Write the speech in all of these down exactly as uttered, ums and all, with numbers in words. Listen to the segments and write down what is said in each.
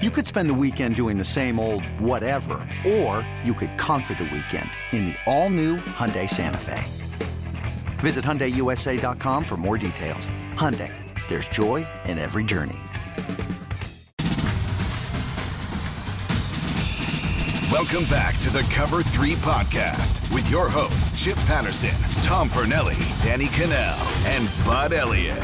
You could spend the weekend doing the same old whatever, or you could conquer the weekend in the all-new Hyundai Santa Fe. Visit Hyundai U S A dot com for more details. Hyundai, there's joy in every journey. Welcome back to the Cover three Podcast with your hosts, Chip Patterson, Tom Fornelli, Danny Cannell, and Bud Elliott.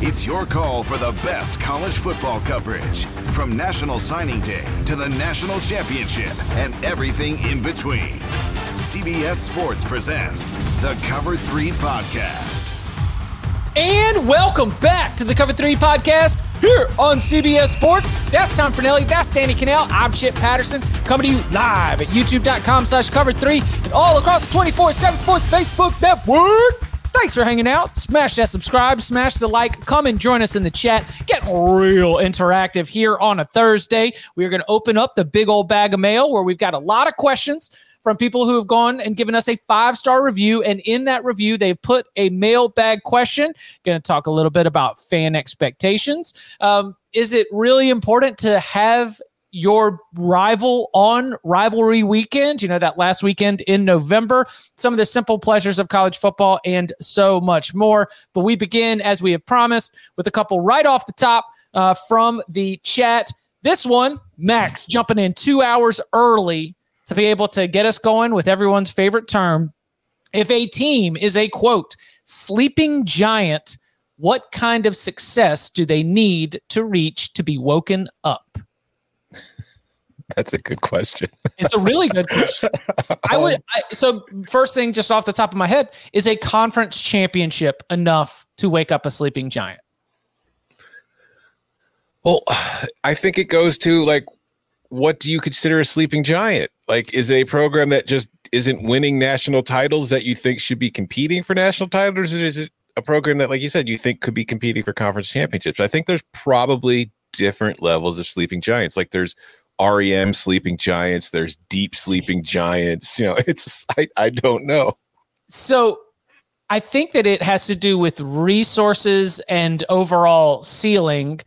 It's your call for the best college football coverage, from National Signing Day to the National Championship and everything in between. C B S Sports presents the Cover three Podcast. And welcome back to the Cover three Podcast here on C B S Sports. That's Tom Fornelli. That's Danny Cannell. I'm Chip Patterson, coming to you live at youtube dot com slash cover three and all across the twenty-four seven Sports Facebook network. Thanks for hanging out. Smash that subscribe, smash the like, come and join us in the chat. Get real interactive here on a Thursday. We're going to open up the big old bag of mail where we've got a lot of questions from people who have gone and given us a five-star review. And in that review, they've put a mailbag question. Going to talk a little bit about fan expectations. Um, is it really important to have your rival on rivalry weekend, you know, that last weekend in November, some of the simple pleasures of college football, and so much more. But we begin, as we have promised, with a couple right off the top uh, from the chat. This one, Max, jumping in two hours early to be able to get us going with everyone's favorite term. If a team is a, quote, sleeping giant, what kind of success do they need to reach to be woken up? That's a good question. It's a really good question. I would I, so first thing, just off the top of my head, is a conference championship enough to wake up a sleeping giant? Well, I think it goes to, like, what do you consider a sleeping giant? Like, is it a program that just isn't winning national titles that you think should be competing for national titles, or is it a program that, like you said, you think could be competing for conference championships? I think there's probably different levels of sleeping giants. Like, there's R E M sleeping giants, there's deep sleeping giants, you know. It's I, I don't know. So I think that it has to do with resources and overall ceiling,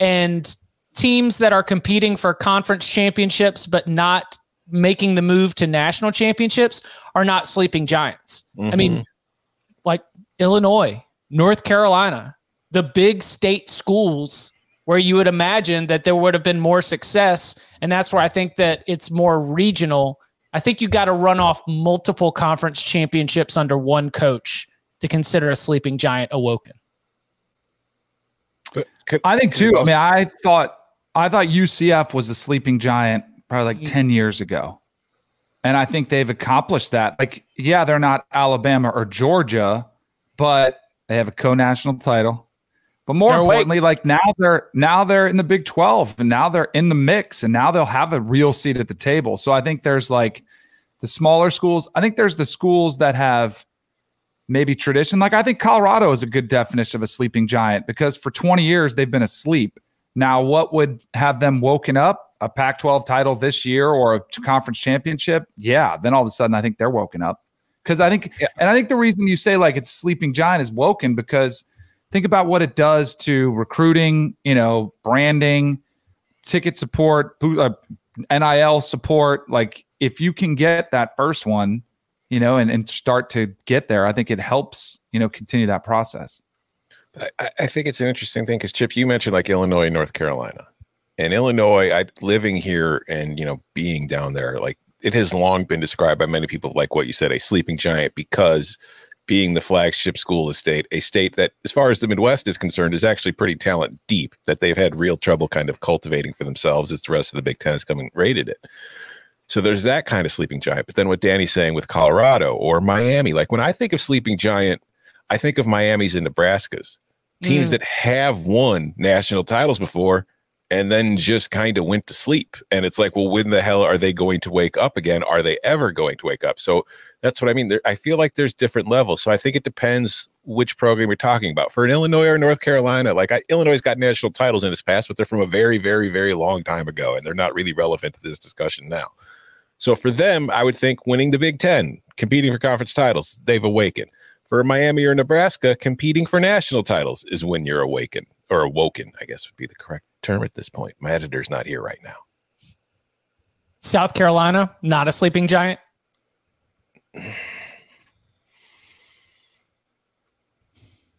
and teams that are competing for conference championships but not making the move to national championships are not sleeping giants. Mm-hmm. I mean, like Illinois, North Carolina, the big state schools where you would imagine that there would have been more success. And that's where I think that it's more regional. I think you got to run off multiple conference championships under one coach to consider a sleeping giant awoken. I think too. I mean, I thought, I thought U C F was a sleeping giant probably like ten years ago. And I think they've accomplished that. Like, yeah, they're not Alabama or Georgia, but they have a co-national title. But more they're importantly, awake. like now they're now they're in the Big twelve, and now they're in the mix, and now they'll have a real seat at the table. So I think there's like the smaller schools. I think there's the schools that have maybe tradition. Like, I think Colorado is a good definition of a sleeping giant, because for twenty years they've been asleep. Now, what would have them woken up? A Pac twelve title this year or a conference championship? Yeah, then all of a sudden I think they're woken up. Because I think, yeah. and I think the reason you say like it's sleeping giant is woken because. Think about what it does to recruiting, you know, branding, ticket support, uh, N I L support. Like, if you can get that first one, you know, and, and start to get there, I think it helps, you know, continue that process. I, I think it's an interesting thing because, Chip, you mentioned like Illinois and North Carolina. And Illinois, I living here and, you know, being down there, like, it has long been described by many people, like what you said, a sleeping giant, because being the flagship school of state, a state that, as far as the Midwest is concerned, is actually pretty talent deep, that they've had real trouble kind of cultivating for themselves as the rest of the Big Ten has come and raided it. So there's that kind of sleeping giant. But then what Danny's saying with Colorado or Miami, like when I think of sleeping giant, I think of Miami's and Nebraska's. teams mm. that have won national titles before and then just kind of went to sleep. And it's like, well, when the hell are they going to wake up again? Are they ever going to wake up? So that's what I mean. There, I feel like there's different levels. So I think it depends which program you're talking about. For an Illinois or North Carolina, like I, Illinois got national titles in its past, but they're from a very, very, very long time ago, and they're not really relevant to this discussion now. So for them, I would think winning the Big Ten, competing for conference titles, they've awakened. For Miami or Nebraska, competing for national titles is when you're awakened, or awoken, I guess would be the correct term at this point. My editor's not here right now. South Carolina, not a sleeping giant.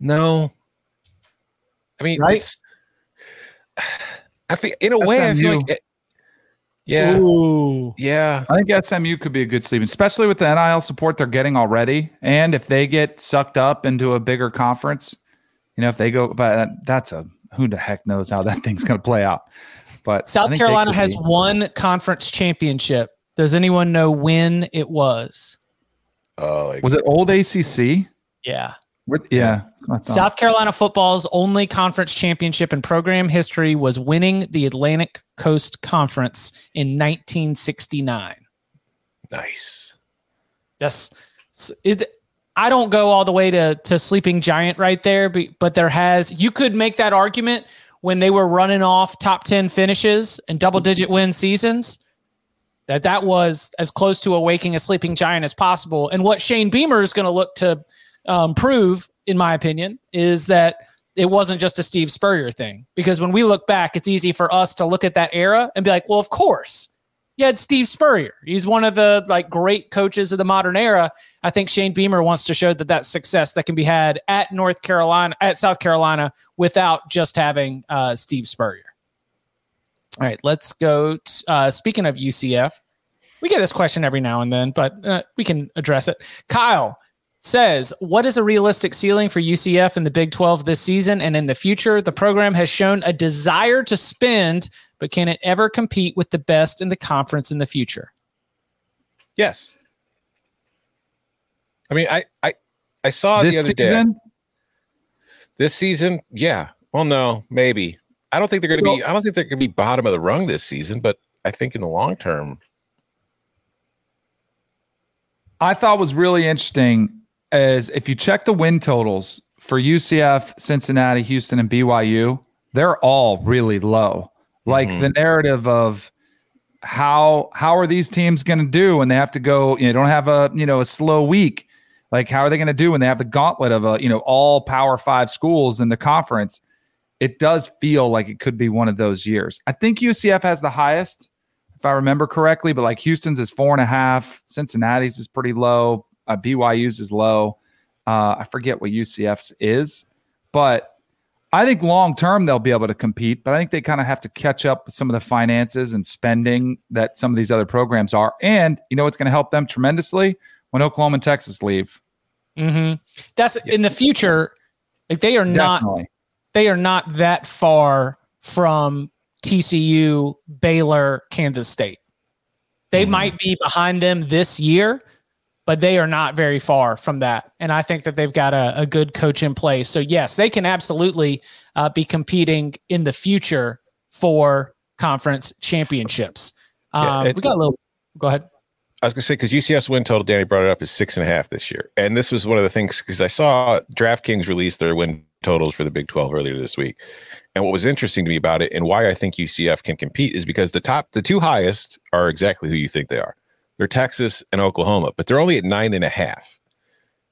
No. I mean, right? It's, I feel in a That's way, I feel like it, Yeah. Ooh. Yeah. I think S M U could be a good sleeping, especially with the N I L support they're getting already. And if they get sucked up into a bigger conference, you know, if they go, but that's a, who the heck knows how that thing's going to play out. But South Carolina has be. one conference championship. Does anyone know when it was? Oh, uh, was it old A C C? Yeah. With, yeah. South Carolina football's only conference championship in program history was winning the Atlantic Coast Conference in nineteen sixty-nine. Nice. That's it. I don't go all the way to, to sleeping giant right there, but, but there has, you could make that argument when they were running off top ten finishes and double digit win seasons, that that was as close to awaking a sleeping giant as possible. And what Shane Beamer is going to look to Um, prove, in my opinion, is that it wasn't just a Steve Spurrier thing. Because when we look back, it's easy for us to look at that era and be like, well, of course. You had Steve Spurrier. He's one of the like great coaches of the modern era. I think Shane Beamer wants to show that that success that can be had at North Carolina, at South Carolina, without just having uh, Steve Spurrier. All right, let's go. T- uh, speaking of U C F, we get this question every now and then, but uh, we can address it. Kyle says, what is a realistic ceiling for U C F in the Big twelve this season and in the future? The program has shown a desire to spend, but can it ever compete with the best in the conference in the future? Yes. I mean, I I, I saw it the other day. This season? Yeah. Well, no, maybe. I don't think they're going to be, I don't think they're going to be bottom of the rung this season, but I think in the long term. I thought was really interesting is if you check the win totals for U C F, Cincinnati, Houston, and B Y U, they're all really low. Like mm-hmm. the narrative of how how are these teams going to do when they have to go, you know, don't have a, you know, a slow week. Like how are they going to do when they have the gauntlet of a, you know, all Power Five schools in the conference? It does feel like it could be one of those years. I think U C F has the highest, if I remember correctly, but like Houston's is four and a half. Cincinnati's is pretty low. Uh, B Y U's is low. Uh, I forget what U C F's is, but I think long-term they'll be able to compete, but I think they kind of have to catch up with some of the finances and spending that some of these other programs are. And you know, it's going to help them tremendously when Oklahoma and Texas leave. Mm-hmm. That's yeah. in the future. Like they are Definitely. not, they are not that far from T C U, Baylor, Kansas State. They mm. might be behind them this year, but they are not very far from that. And I think that they've got a, a good coach in place. So yes, they can absolutely uh, be competing in the future for conference championships. Um, yeah, we got a little, go ahead. I was going to say, because U C F's win total, Danny brought it up, is six and a half this year. And this was one of the things, because I saw DraftKings release their win totals for the Big twelve earlier this week. And what was interesting to me about it and why I think U C F can compete is because the top, the two highest are exactly who you think they are. They're Texas and Oklahoma, but they're only at nine and a half.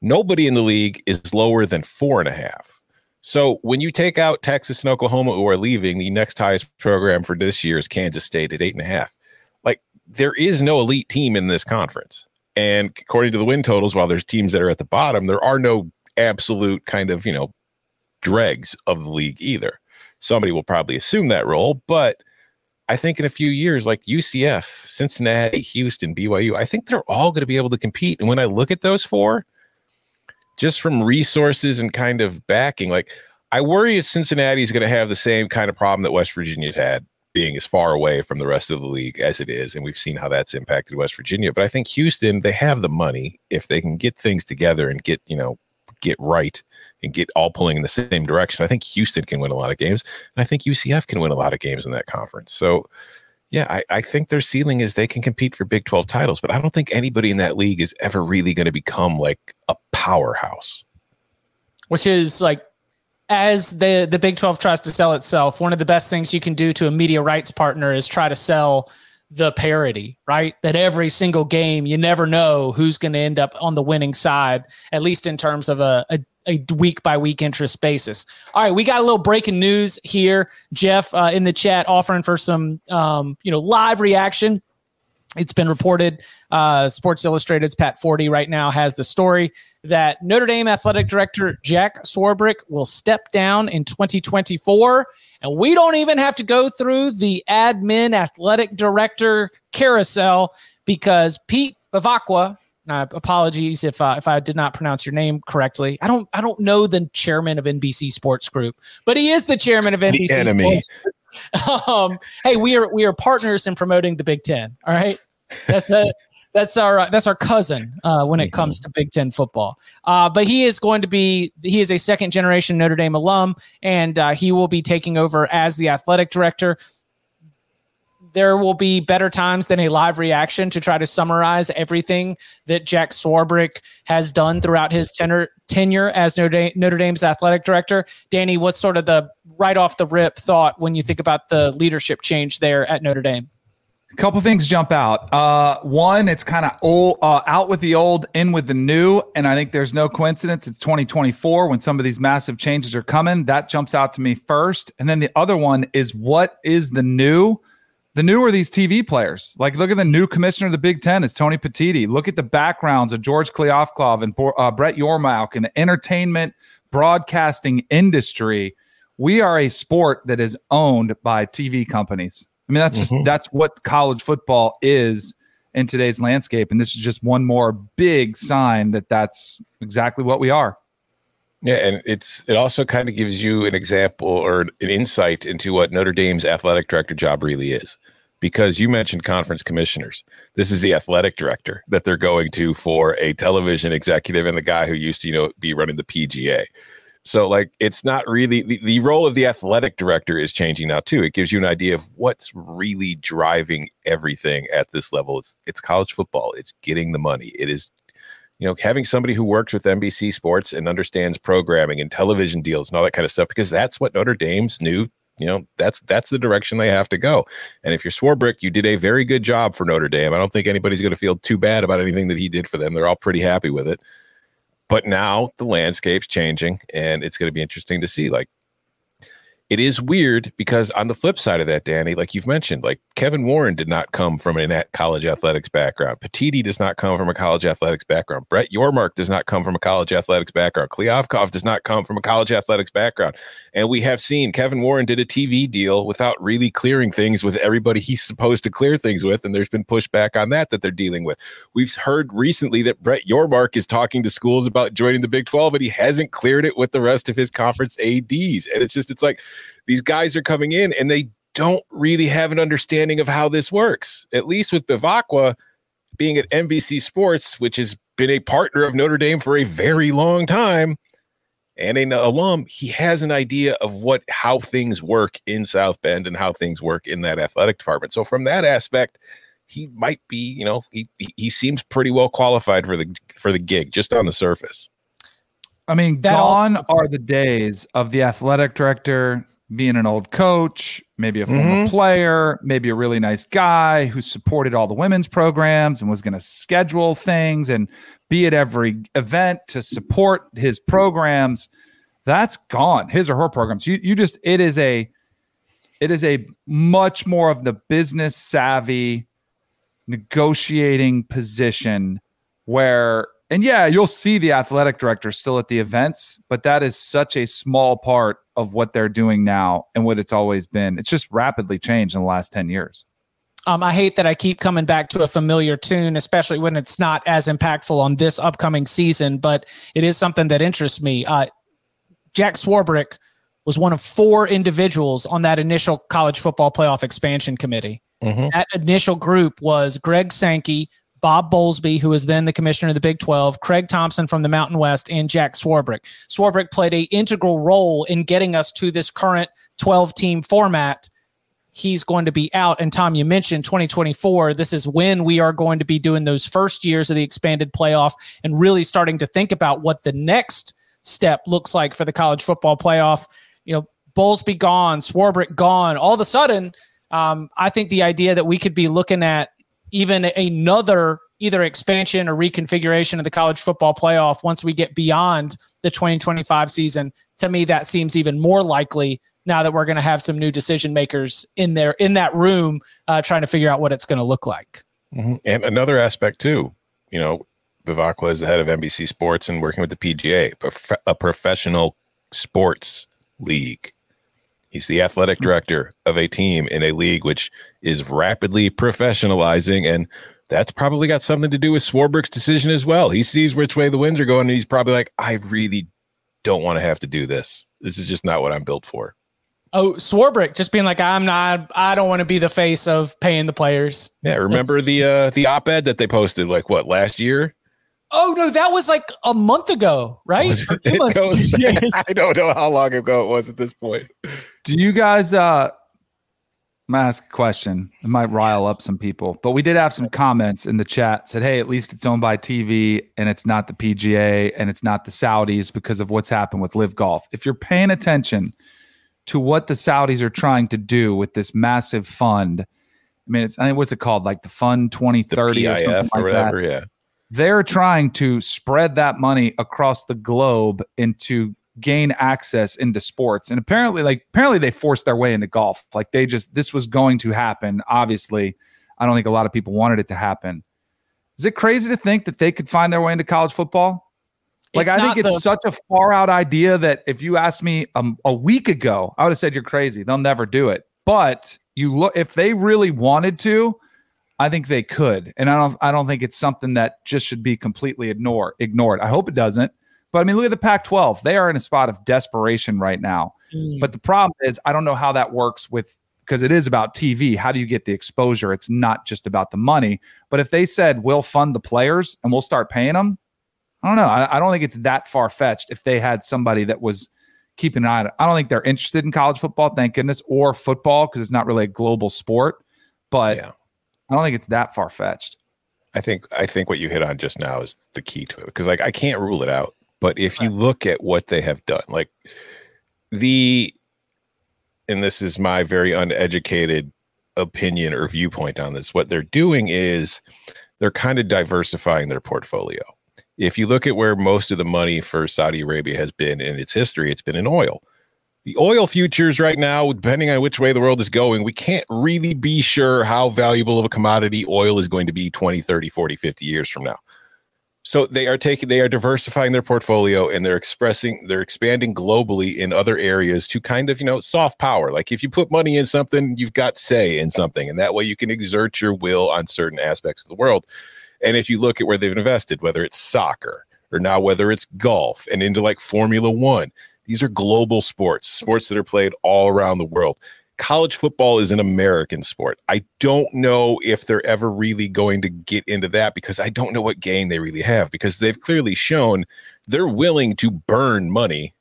Nobody in the league is lower than four and a half. So when you take out Texas and Oklahoma who are leaving, the next highest program for this year is Kansas State at eight and a half. Like there is no elite team in this conference. And according to the win totals, while there's teams that are at the bottom, there are no absolute kind of, you know, dregs of the league either. Somebody will probably assume that role, but I think in a few years, like U C F, Cincinnati, Houston, B Y U, I think they're all going to be able to compete. And when I look at those four, just from resources and kind of backing, like I worry if Cincinnati is going to have the same kind of problem that West Virginia's had, being as far away from the rest of the league as it is. And we've seen how that's impacted West Virginia. But I think Houston, they have the money if they can get things together and get, you know, get right and get all pulling in the same direction, I think Houston can win a lot of games, and I think U C F can win a lot of games in that conference. So, yeah, I, I think their ceiling is they can compete for Big twelve titles, but I don't think anybody in that league is ever really going to become like a powerhouse. Which is like, as the, the Big twelve tries to sell itself, one of the best things you can do to a media rights partner is try to sell the parity, right? That every single game, you never know who's going to end up on the winning side, at least in terms of a, a, a week-by-week interest basis. All right, we got a little breaking news here. Jeff uh, in the chat offering for some um, you know, live reaction. It's been reported, uh, Sports Illustrated's Pat Forty right now has the story that Notre Dame athletic director Jack Swarbrick will step down in twenty twenty-four. And we don't even have to go through the admin athletic director carousel because Pete Bevacqua, uh, apologies if uh, if I did not pronounce your name correctly. I don't I don't know the chairman of N B C Sports Group, but he is the chairman of N B C Sports Group. Um, hey, we are we are partners in promoting the Big Ten. All right, that's a that's our uh, that's our cousin uh, when it comes to Big Ten football. Uh, but he is going to be he is a second generation Notre Dame alum, and uh, he will be taking over as the athletic director. There will be better times than a live reaction to try to summarize everything that Jack Swarbrick has done throughout his tenor, tenure as Notre Dame, Notre Dame's athletic director. Danny, what's sort of the right off the rip thought when you think about the leadership change there at Notre Dame? A couple things jump out. Uh, one, it's kind of old, uh, out with the old, in with the new, and I think there's no coincidence. It's twenty twenty-four when some of these massive changes are coming. That jumps out to me first. And then the other one is, what is the new? The new are these T V players. Like, look at the new commissioner of the Big Ten. It's Tony Petitti. Look at the backgrounds of George Kleofklov and uh, Brett Yormark in the entertainment broadcasting industry. We are a sport that is owned by T V companies. I mean, that's just mm-hmm. that's what college football is in today's landscape. And this is just one more big sign that that's exactly what we are. Yeah, and it's it also kind of gives you an example or an insight into what Notre Dame's athletic director job really is, because you mentioned conference commissioners. This is the athletic director that they're going to for a television executive and the guy who used to, you know, be running the P G A. So, like, it's not really the, the role of the athletic director is changing now, too. It gives you an idea of what's really driving everything at this level. It's it's college football. It's getting the money. It is. You know, having somebody who works with N B C Sports and understands programming and television deals and all that kind of stuff, because that's what Notre Dame's new, you know, that's that's the direction they have to go. And if you're Swarbrick, you did a very good job for Notre Dame. I don't think anybody's going to feel too bad about anything that he did for them. They're all pretty happy with it. But now the landscape's changing, and it's going to be interesting to see. Like, it is weird because on the flip side of that, Danny, like you've mentioned, like Kevin Warren did not come from an at college athletics background. Petitti does not come from a college athletics background. Brett Yormark does not come from a college athletics background. Kleofkov does not come from a college athletics background. And we have seen Kevin Warren did a T V deal without really clearing things with everybody he's supposed to clear things with. And there's been pushback on that that they're dealing with. We've heard recently that Brett Yormark is talking to schools about joining the Big twelve, and he hasn't cleared it with the rest of his conference A Ds. And it's just, it's like, these guys are coming in and they don't really have an understanding of how this works. At least with Bevacqua being at N B C Sports, which has been a partner of Notre Dame for a very long time and an alum, he has an idea of what how things work in South Bend and how things work in that athletic department. So from that aspect, he might be, you know, he he seems pretty well qualified for the for the gig just on the surface. I mean, that gone also- are the days of the athletic director being an old coach, maybe a former mm-hmm. player, maybe a really nice guy who supported all the women's programs and was going to schedule things and be at every event to support his programs. That's gone. His or her programs. You you just it is a it is a much more of the business savvy negotiating position where. And yeah, you'll see the athletic director still at the events, but that is such a small part of what they're doing now and what it's always been. It's just rapidly changed in the last ten years. Um, I hate that I keep coming back to a familiar tune, especially when it's not as impactful on this upcoming season, but it is something that interests me. Uh, Jack Swarbrick was one of four individuals on that initial college football playoff expansion committee. Mm-hmm. That initial group was Greg Sankey, Bob Bowlesby, who was then the commissioner of the Big twelve, Craig Thompson from the Mountain West, and Jack Swarbrick. Swarbrick played an integral role in getting us to this current twelve-team format. He's going to be out. And Tom, you mentioned twenty twenty-four. This is when we are going to be doing those first years of the expanded playoff and really starting to think about what the next step looks like for the college football playoff. You know, Bowlesby gone, Swarbrick gone. All of a sudden, um, I think the idea that we could be looking at even another either expansion or reconfiguration of the college football playoff once we get beyond the twenty twenty-five season, to me, that seems even more likely now that we're going to have some new decision makers in there in that room uh, trying to figure out what it's going to look like. Mm-hmm. And another aspect too, you know, Bevacqua is the head of N B C Sports and working with the P G A, prof- a professional sports league. He's the athletic director of a team in a league which is rapidly professionalizing, and that's probably got something to do with Swarbrick's decision as well. He sees which way the winds are going, and he's probably like, I really don't want to have to do this. This is just not what I'm built for. Oh, Swarbrick just being like, I'm not, I don't want to be the face of paying the players. Yeah, remember that's- the uh, the op-ed that they posted, like, what, last year? Oh, no, that was like a month ago, right? It two months goes, yes. I don't know how long ago it was at this point. Do you guys, uh, I'm going to ask a question. It might rile yes. up some people, but we did have some comments in the chat said, hey, at least it's owned by T V and it's not the P G A and it's not the Saudis because of what's happened with Live Golf. If you're paying attention to what the Saudis are trying to do with this massive fund, I mean, it's, I mean what's it called? Like the Fund twenty thirty the P I F or something like or whatever, that. Yeah. They're trying to spread that money across the globe and to gain access into sports. And apparently, like, apparently they forced their way into golf. Like, they just, this was going to happen. Obviously, I don't think a lot of people wanted it to happen. Is it crazy to think that they could find their way into college football? Like, I think it's such a far out idea that if you asked me um, a week ago, I would have said, you're crazy. They'll never do it. But you look, if they really wanted to, I think they could, and I don't. I don't think it's something that just should be completely ignore, ignored. I hope it doesn't. But I mean, look at the Pac twelve; they are in a spot of desperation right now. Mm. But the problem is, I don't know how that works with because it is about T V. How do you get the exposure? It's not just about the money. But if they said we'll fund the players and we'll start paying them, I don't know. I, I don't think it's that far fetched if they had somebody that was keeping an eye on it. I don't think they're interested in college football, thank goodness, or football because it's not really a global sport. But yeah. I don't think it's that far-fetched. I think I think what you hit on just now is the key to it, because like I can't rule it out. But if you look at what they have done, like the, and this is my very uneducated opinion or viewpoint on this, what they're doing is they're kind of diversifying their portfolio. If you look at where most of the money for Saudi Arabia has been in its history, it's been in oil. The oil futures right now, depending on which way the world is going, we can't really be sure how valuable of a commodity oil is going to be twenty, thirty, forty, fifty years from now. So they are taking, they are diversifying their portfolio, and they're expressing, they're expanding globally in other areas to kind of, you know, soft power. Like if you put money in something, you've got say in something, and that way you can exert your will on certain aspects of the world. And if you look at where they've invested, whether it's soccer or now, whether it's golf and into like Formula One, these are global sports, sports that are played all around the world. College football is an American sport. I don't know if they're ever really going to get into that because I don't know what gain they really have, because they've clearly shown they're willing to burn money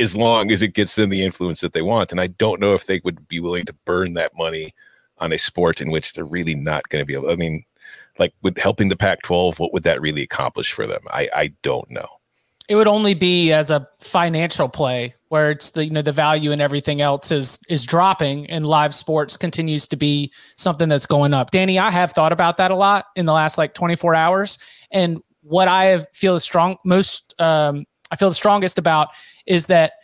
as long as it gets them the influence that they want. And I don't know if they would be willing to burn that money on a sport in which they're really not going to be able to. I mean, like with helping the Pac twelve, what would that really accomplish for them? I, I don't know. It would only be as a financial play where it's the, you know, the value and everything else is is dropping and live sports continues to be something that's going up. Danny, I have thought about that a lot in the last like twenty-four hours. And what I have feel the strong most um, I feel the strongest about is that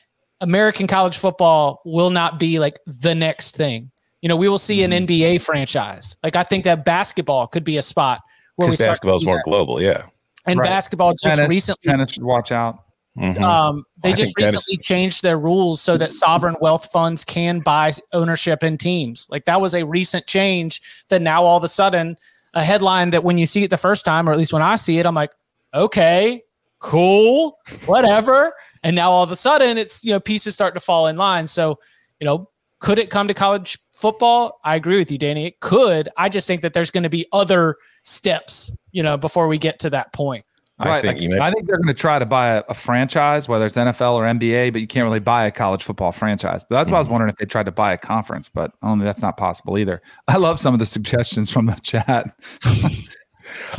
American college football will not be like the next thing. You know, we will see an N B A franchise. Like I think that basketball could be a spot where we start basketball is more that. global, yeah. And right. basketball tennis, just recently. Tennis should watch out. Mm-hmm. Um, they I just recently tennis. changed their rules so that sovereign wealth funds can buy ownership in teams. Like that was a recent change that now all of a sudden a headline that when you see it the first time, or at least when I see it, I'm like, okay, cool, whatever. And now all of a sudden it's, you know, pieces start to fall in line. So, you know, could it come to college football? I agree with you, Danny. It could. I just think that there's going to be other steps, you know, before we get to that point. I right. think, like, you know, I think they're going to try to buy a, a franchise, whether it's N F L or N B A, but you can't really buy a college football franchise. But that's mm-hmm. why I was wondering if they tried to buy a conference, but only that's not possible either. I love some of the suggestions from the chat.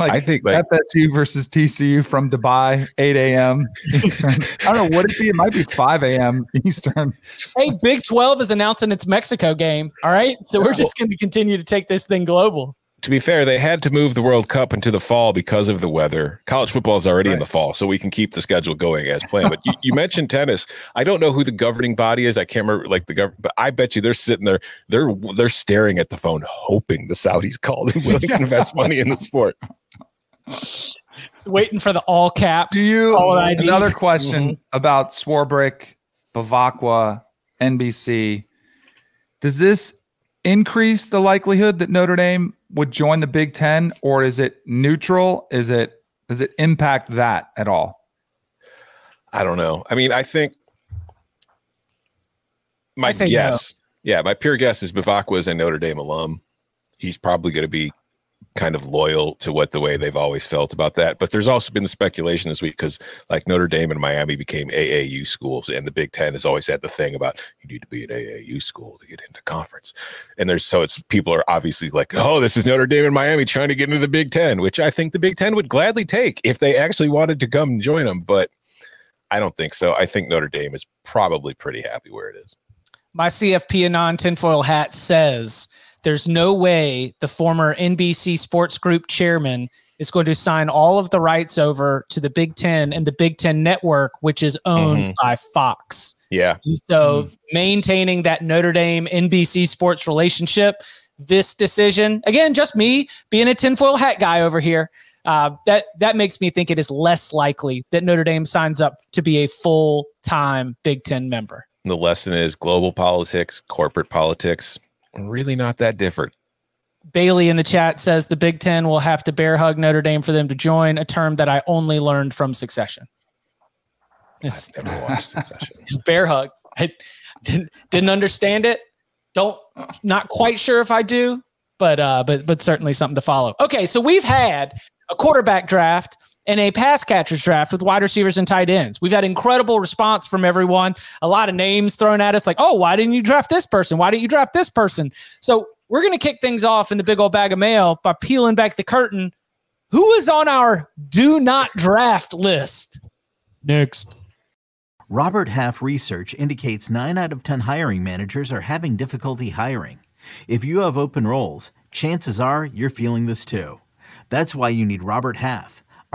Like, I think like, F S U versus T C U from Dubai, eight a.m. Eastern. I don't know what it be. It might be five a.m. Eastern. Hey, Big twelve is announcing its Mexico game. All right. So we're just going to continue to take this thing global. To be fair, they had to move the World Cup into the fall because of the weather. College football is already right. in the fall, so we can keep the schedule going as planned. But you, you mentioned tennis. I don't know who the governing body is. I can't remember, like the government, but I bet you they're sitting there, they're they're staring at the phone, hoping the Saudis call. They're willing to invest money in the sport. Waiting for the all caps. Do you, all another question mm-hmm. about Swarbrick, Bevacqua, N B C. Does this increase the likelihood that Notre Dame would join the Big Ten, or is it neutral? Is it, does it impact that at all? I don't know. I mean, I think my I guess, no. yeah, my pure guess is Bevacqua is a Notre Dame alum. He's probably going to be kind of loyal to what the way they've always felt about that. But there's also been the speculation this week because like Notre Dame and Miami became A A U schools, and the Big Ten has always had the thing about you need to be an A A U school to get into conference. And there's so it's people are obviously like, oh, this is Notre Dame and Miami trying to get into the Big Ten, which I think the Big Ten would gladly take if they actually wanted to come and join them. But I don't think so. I think Notre Dame is probably pretty happy where it is. My C F P Anon tinfoil hat says there's no way the former N B C Sports Group chairman is going to sign all of the rights over to the Big Ten and the Big Ten Network, which is owned mm-hmm. by Fox. Yeah. And so mm-hmm. maintaining that Notre Dame N B C sports relationship, this decision, again, just me being a tinfoil hat guy over here, uh, that, that makes me think it is less likely that Notre Dame signs up to be a full-time Big Ten member. And the lesson is global politics, corporate politics, really not that different. Bailey in the chat says the Big Ten will have to bear hug Notre Dame for them to join, a term that I only learned from Succession. It's, I've never watched Succession. Bear hug. I didn't, didn't understand it. Don't, not quite sure if I do, but, uh, but, but certainly something to follow. Okay. So we've had a quarterback draft and a pass catchers draft with wide receivers and tight ends. We've had incredible response from everyone. A lot of names thrown at us like, oh, why didn't you draft this person? Why didn't you draft this person? So we're going to kick things off in the big old bag of mail by peeling back the curtain. Who is on our do not draft list? Next. Robert Half research indicates nine out of ten hiring managers are having difficulty hiring. If you have open roles, chances are you're feeling this too. That's why you need Robert Half.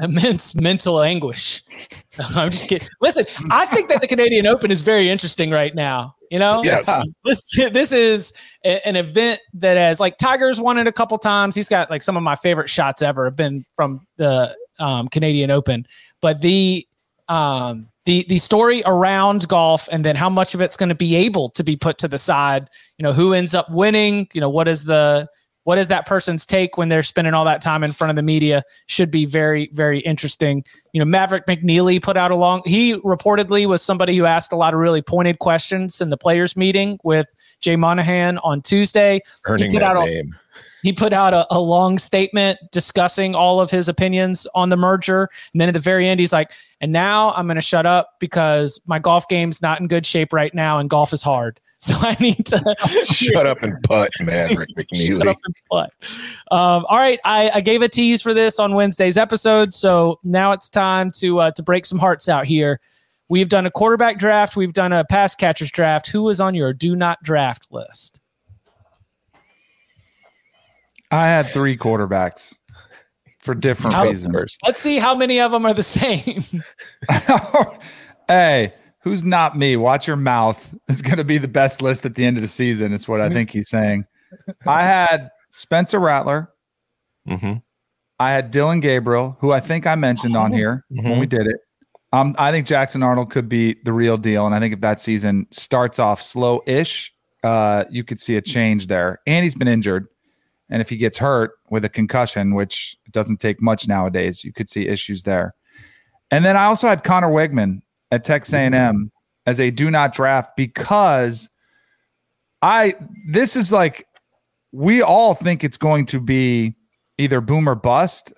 immense mental anguish. No, I'm just kidding. Listen, I think that the Canadian Open is very interesting right now. You know, yes. this, this is a, an event that has like Tiger's won it a couple times. He's got like some of my favorite shots ever have been from the um, Canadian Open, but the, um, the, the story around golf and then how much of it's going to be able to be put to the side, you know, who ends up winning, you know, what is the, What is that person's take when they're spending all that time in front of the media should be very, very interesting. You know, Maverick McNealy put out a long, he reportedly was somebody who asked a lot of really pointed questions in the players meeting with Jay Monahan on Tuesday. Earning that name. A, he put out a, a long statement discussing all of his opinions on the merger. And then at the very end, he's like, and now I'm going to shut up because my golf game's not in good shape right now and golf is hard. So I need to shut up and putt, man. Rick McNeely. Shut up and putt. Um, all right, I, I gave a tease for this on Wednesday's episode, so now it's time to uh, to break some hearts out here. We've done a quarterback draft. We've done a pass catchers draft. Who is on your do not draft list? I had three quarterbacks for different how, reasons. Let's see how many of them are the same. Hey, who's not me? Watch your mouth. It's going to be the best list at the end of the season is what I think he's saying. I had Spencer Rattler. Mm-hmm. I had Dylan Gabriel, who I think I mentioned on here mm-hmm. when we did it. Um, I think Jackson Arnold could be the real deal, and I think if that season starts off slow-ish, uh, you could see a change there. And he's been injured, and if he gets hurt with a concussion, which doesn't take much nowadays, you could see issues there. And then I also had Connor Wegman at Texas A and M mm-hmm. as a do not draft because I this is like we all think it's going to be either boom or bust.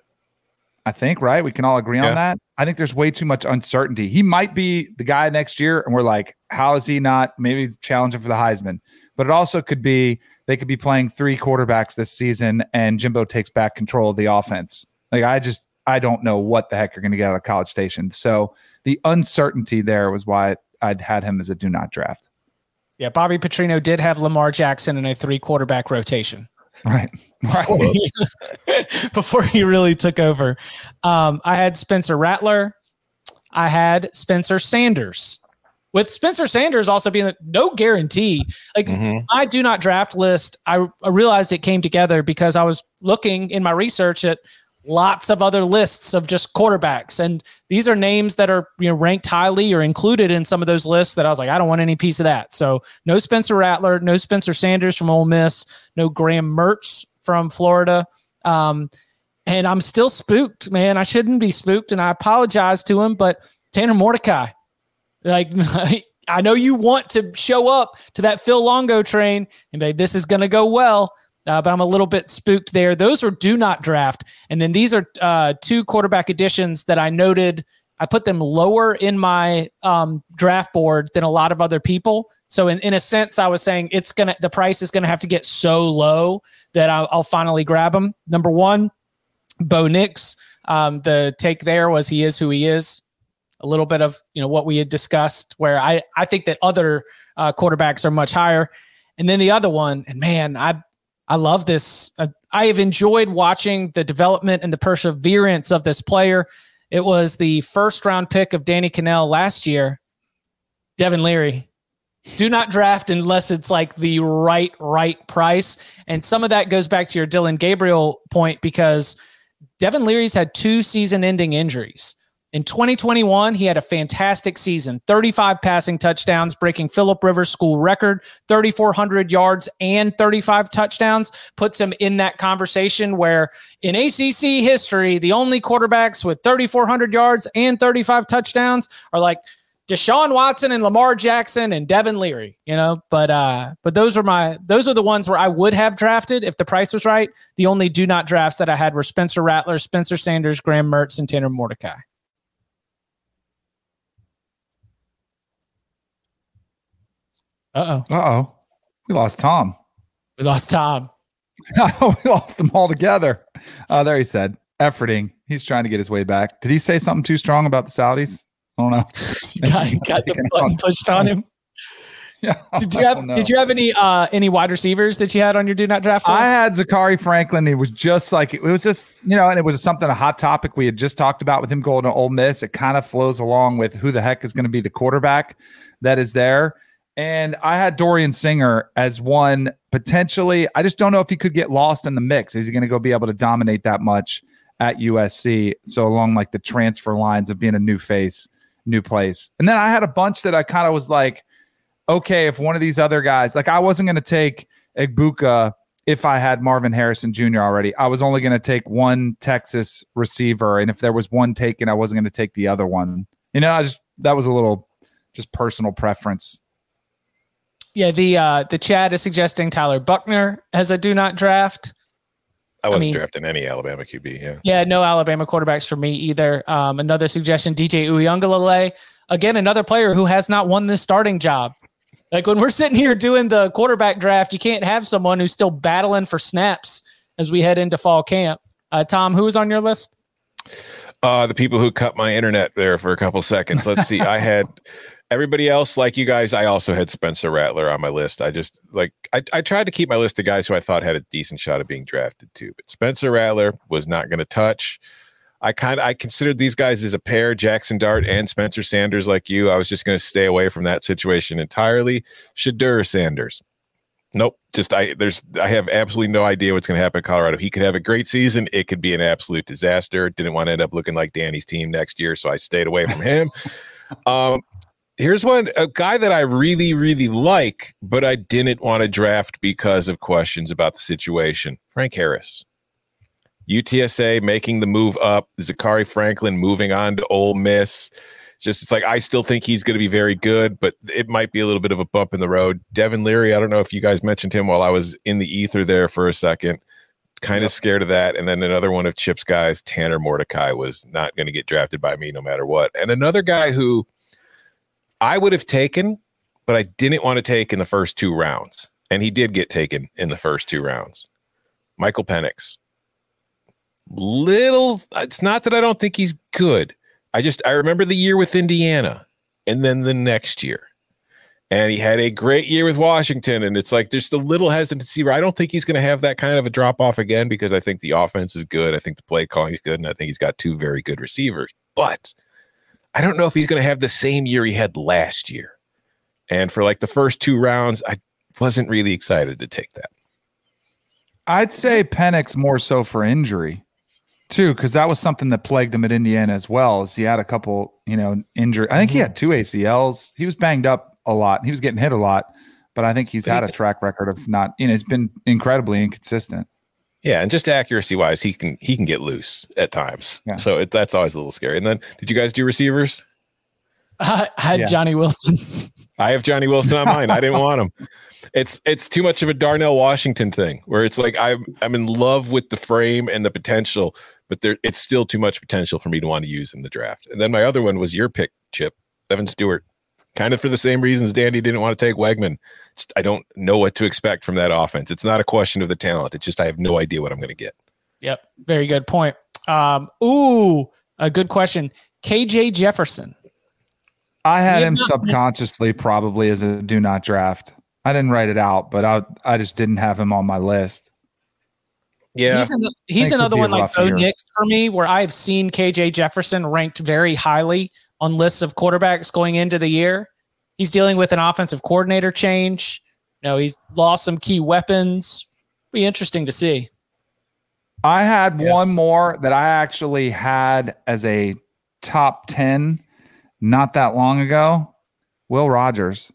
I think, right? We can all agree yeah. on that. I think there's way too much uncertainty. He might be the guy next year, and we're like, how is he not maybe challenging for the Heisman? But it also could be they could be playing three quarterbacks this season, and Jimbo takes back control of the offense. Like, I just, I don't know what the heck you're going to get out of College Station. So the uncertainty there was why I'd had him as a do not draft. Yeah, Bobby Petrino did have Lamar Jackson in a three quarterback rotation. Right. Before he, before he really took over. Um, I had Spencer Rattler. I had Spencer Sanders. With Spencer Sanders also being a, no guarantee. Like mm-hmm. I do not draft list. I, I realized it came together because I was looking in my research at lots of other lists of just quarterbacks. And these are names that are you know ranked highly or included in some of those lists that I was like, I don't want any piece of that. So no Spencer Rattler, no Spencer Sanders from Ole Miss, no Graham Mertz from Florida. Um, and I'm still spooked, man. I shouldn't be spooked. And I apologize to him, but Tanner Mordecai, like, I know you want to show up to that Phil Longo train and be like, this is going to go well. Uh, but I'm a little bit spooked there. Those are do not draft. And then these are uh, two quarterback additions that I noted. I put them lower in my um, draft board than a lot of other people. So in, in a sense, I was saying it's gonna the price is going to have to get so low that I'll, I'll finally grab them. Number one, Bo Nix. Um, the take there was he is who he is. A little bit of you know what we had discussed where I, I think that other uh, quarterbacks are much higher. And then the other one, and man, I I love this. I, I have enjoyed watching the development and the perseverance of this player. It was the first round pick of Danny Cannell last year. Devin Leary. Do not draft unless it's like the right, right price. And some of that goes back to your Dylan Gabriel point because Devin Leary's had two season-ending injuries. In twenty twenty-one, he had a fantastic season, thirty-five passing touchdowns, breaking Philip Rivers' school record, thirty-four hundred yards and thirty-five touchdowns, puts him in that conversation where in A C C history, the only quarterbacks with thirty-four hundred yards and thirty-five touchdowns are like Deshaun Watson and Lamar Jackson and Devin Leary, you know, but uh, but those are my those are the ones where I would have drafted if the price was right. The only do not drafts that I had were Spencer Rattler, Spencer Sanders, Graham Mertz, and Tanner Mordecai. Uh-oh. Uh-oh. We lost Tom. We lost Tom. We lost them all together. Uh, there he said. Efforting. He's trying to get his way back. Did he say something too strong about the Saudis? I don't know. got got the button pushed on him. Yeah. Did you have did you have any uh, any wide receivers that you had on your do not draft list? I had Za'Kari Franklin. It was just like it was just, you know, and it was something a hot topic we had just talked about with him going to Ole Miss. It kind of flows along with who the heck is going to be the quarterback that is there. And I had Dorian Singer as one potentially. I just don't know if he could get lost in the mix. Is he going to go be able to dominate that much at U S C? So along like the transfer lines of being a new face, new place. And then I had a bunch that I kind of was like, okay, if one of these other guys, like I wasn't going to take Egbuka if I had Marvin Harrison Junior already. I was only going to take one Texas receiver. And if there was one taken, I wasn't going to take the other one. You know, I just, that was a little just personal preference. Yeah, the uh, the chat is suggesting Tyler Buckner as a do not draft. I wasn't I mean, drafting any Alabama Q B. Yeah, yeah, no Alabama quarterbacks for me either. Um, another suggestion, D J Uiagalelei. Again, another player who has not won this starting job. Like when we're sitting here doing the quarterback draft, you can't have someone who's still battling for snaps as we head into fall camp. Uh, Tom, who's on your list? Uh, the people who cut my internet there for a couple seconds. Let's see. I had everybody else like you guys. I also had Spencer Rattler on my list. I just like I, I tried to keep my list of guys who I thought had a decent shot of being drafted too. But Spencer Rattler was not going to touch. I kind of I considered these guys as a pair, Jackson Dart and Spencer Sanders, like you. I was just going to stay away from that situation entirely. Shadur Sanders, nope. Just I there's I have absolutely no idea what's going to happen in Colorado. He could have a great season. It could be an absolute disaster. Didn't want to end up looking like Danny's team next year, so I stayed away from him. um, here's one a guy that I really really like, but I didn't want to draft because of questions about the situation. Frank Harris. U T S A making the move up, Zachary Franklin moving on to Ole Miss. Just it's like I still think he's going to be very good, but it might be a little bit of a bump in the road. Devin Leary, I don't know if you guys mentioned him while I was in the ether there for a second. Kind of yep. scared of that. And then another one of Chip's guys, Tanner Mordecai, was not going to get drafted by me no matter what. And another guy who I would have taken, but I didn't want to take in the first two rounds. And he did get taken in the first two rounds. Michael Penix. Little, it's not that I don't think he's good. I just, I remember the year with Indiana and then the next year. And he had a great year with Washington. And it's like, there's just a little hesitancy where I don't think he's going to have that kind of a drop off again because I think the offense is good. I think the play calling is good. And I think he's got two very good receivers. But I don't know if he's going to have the same year he had last year. And for like the first two rounds, I wasn't really excited to take that. I'd say Penix more so for injury. Too, because that was something that plagued him at Indiana as well. As he had a couple, you know, injury. I think mm-hmm. he had two A C Ls. He was banged up a lot. He was getting hit a lot, but I think he's had a track record of not. You know, it's been incredibly inconsistent. Yeah, and just accuracy wise, he can he can get loose at times. Yeah. So it, that's always a little scary. And then, did you guys do receivers? I had yeah. Johnny Wilson. I have Johnny Wilson on mine. I didn't want him. It's it's too much of a Darnell Washington thing where it's like I'm I'm in love with the frame and the potential, but there it's still too much potential for me to want to use in the draft. And then my other one was your pick, Chip, Evan Stewart, kind of for the same reasons Danny didn't want to take Wegman. Just, I don't know what to expect from that offense. It's not a question of the talent. It's just I have no idea what I'm going to get. Yep, very good point. Um, ooh, a good question. K J Jefferson. I had him subconsciously probably as a do not draft. I didn't write it out, but I I just didn't have him on my list. Yeah. He's, an, he's another one like Bo Nix for me where I've seen K J Jefferson ranked very highly on lists of quarterbacks going into the year. He's dealing with an offensive coordinator change. You know, he's lost some key weapons. Be interesting to see. I had yeah. one more that I actually had as a top ten not that long ago, Will Rogers,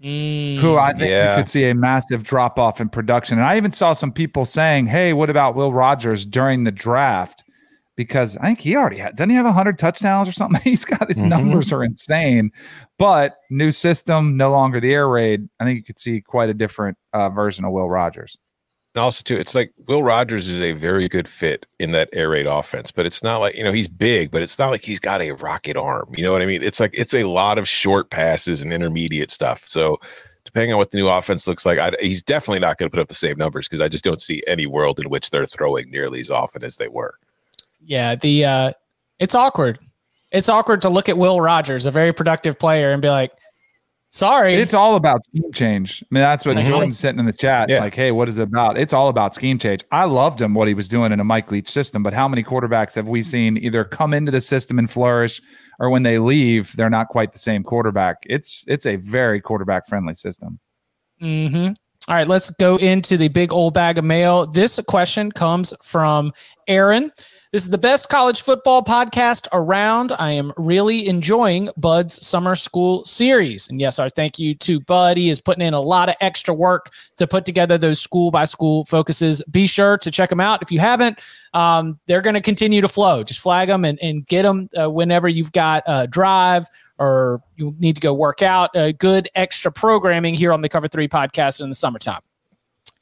mm, who I think yeah. you could see a massive drop-off in production. And I even saw some people saying, hey, what about Will Rogers during the draft? Because I think he already had – doesn't he have one hundred touchdowns or something? He's got – his mm-hmm. numbers are insane. But new system, no longer the air raid. I think you could see quite a different uh, version of Will Rogers. And also, too, it's like Will Rogers is a very good fit in that air raid offense, but it's not like, you know, he's big, but it's not like he's got a rocket arm. You know what I mean? It's like it's a lot of short passes and intermediate stuff. So depending on what the new offense looks like, I, he's definitely not going to put up the same numbers because I just don't see any world in which they're throwing nearly as often as they were. Yeah, the uh, it's awkward. It's awkward to look at Will Rogers, a very productive player, and be like, sorry. It's all about scheme change. I mean, that's what mm-hmm. Jordan's sitting in the chat. Yeah. Like, hey, what is it about? It's all about scheme change. I loved him, what he was doing in a Mike Leach system, but how many quarterbacks have we seen either come into the system and flourish or when they leave, they're not quite the same quarterback? It's it's a very quarterback-friendly system. Mm-hmm. All right, let's go into the big old bag of mail. This question comes from Aaron. This is the best college football podcast around. I am really enjoying Bud's summer school series. And yes, our thank you to Bud. He is putting in a lot of extra work to put together those school by school focuses. Be sure to check them out. If you haven't, um, they're going to continue to flow. Just flag them and, and get them uh, whenever you've got a uh, drive or you need to go work out. Uh, good extra programming here on the Cover three podcast in the summertime.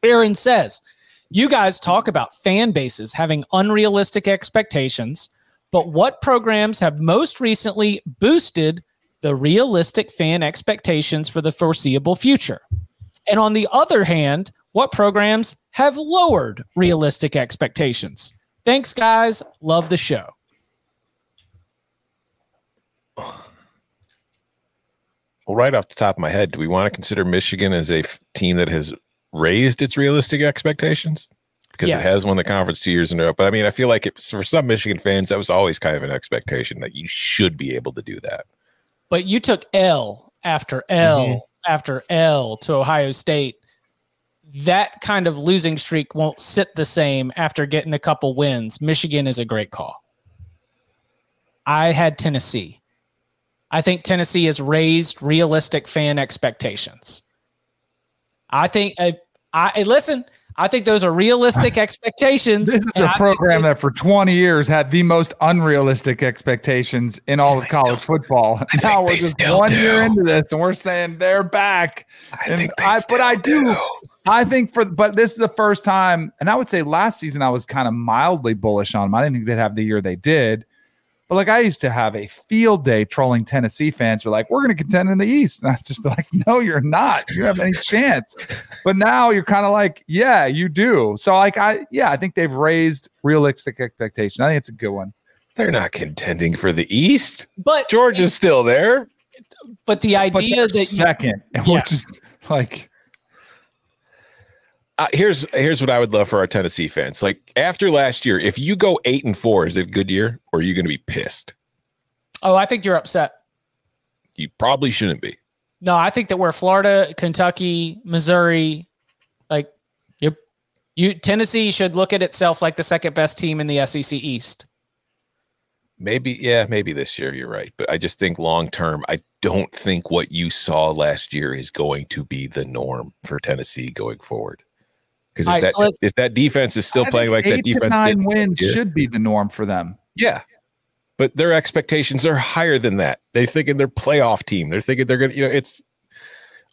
Aaron says, you guys talk about fan bases having unrealistic expectations, but what programs have most recently boosted the realistic fan expectations for the foreseeable future. And on the other hand, what programs have lowered realistic expectations? Thanks, guys. Love the show. Well, right off the top of my head, do we want to consider Michigan as a f- team that has raised its realistic expectations? Because yes. It has won the conference two years in a row. But I mean, I feel like it, for some Michigan fans, that was always kind of an expectation that you should be able to do that. But you took L after L mm-hmm. after L to Ohio State. That kind of losing streak won't sit the same after getting a couple wins. Michigan is a great call. I had Tennessee. I think Tennessee has raised realistic fan expectations. I think I, I listen, I think those are realistic expectations. This is a I program that for twenty years had the most unrealistic expectations in all of college still, football. I now we're just one do. year into this and we're saying they're back. I and think I, but I do. do. I think for, but this is the first time, and I would say last season I was kind of mildly bullish on them. I didn't think they'd have the year they did. But like I used to have a field day trolling Tennessee fans who were like, we're going to contend in the East. And I'd just be like, no, you're not. You have any chance. But now you're kind of like, yeah, you do. So like, I, yeah, I think they've raised realistic expectations. I think it's a good one. They're not contending for the East, but Georgia's still there. But the idea but that second, you, and we're yeah. just like, Uh, here's here's what I would love for our Tennessee fans. Like after last year, if you go eight and four, is it a good year, or are you going to be pissed? Oh, I think you're upset. You probably shouldn't be. No, I think that we're Florida, Kentucky, Missouri, like you, you Tennessee should look at itself like the second best team in the S E C East. Maybe, yeah, maybe this year you're right, but I just think long term, I don't think what you saw last year is going to be the norm for Tennessee going forward. Because if, right, so if that defense is still I playing like that defense, nine wins yeah. should be the norm for them. Yeah, but their expectations are higher than that. They thinking they're playoff team. They're thinking they're gonna. You know, it's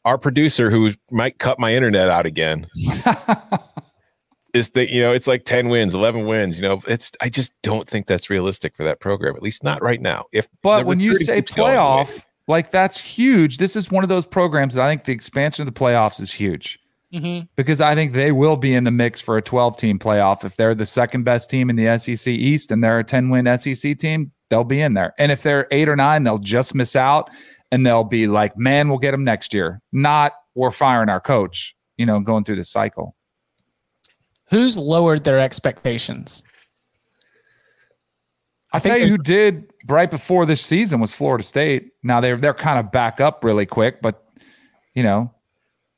our producer who might cut my internet out again. Is that you know? It's like ten wins, eleven wins. You know, it's. I just don't think that's realistic for that program. At least not right now. If but when you say playoff, like that's huge. This is one of those programs that I think the expansion of the playoffs is huge. Mm-hmm. Because I think they will be in the mix for a twelve-team playoff. If they're the second best team in the S E C East and they're a ten-win S E C team, they'll be in there. And if they're eight or nine, they'll just miss out, and they'll be like, man, we'll get them next year. Not we're firing our coach, you know, going through this cycle. Who's lowered their expectations? I, I think tell you who did right before this season was Florida State. Now they're they're kind of back up really quick, but, you know,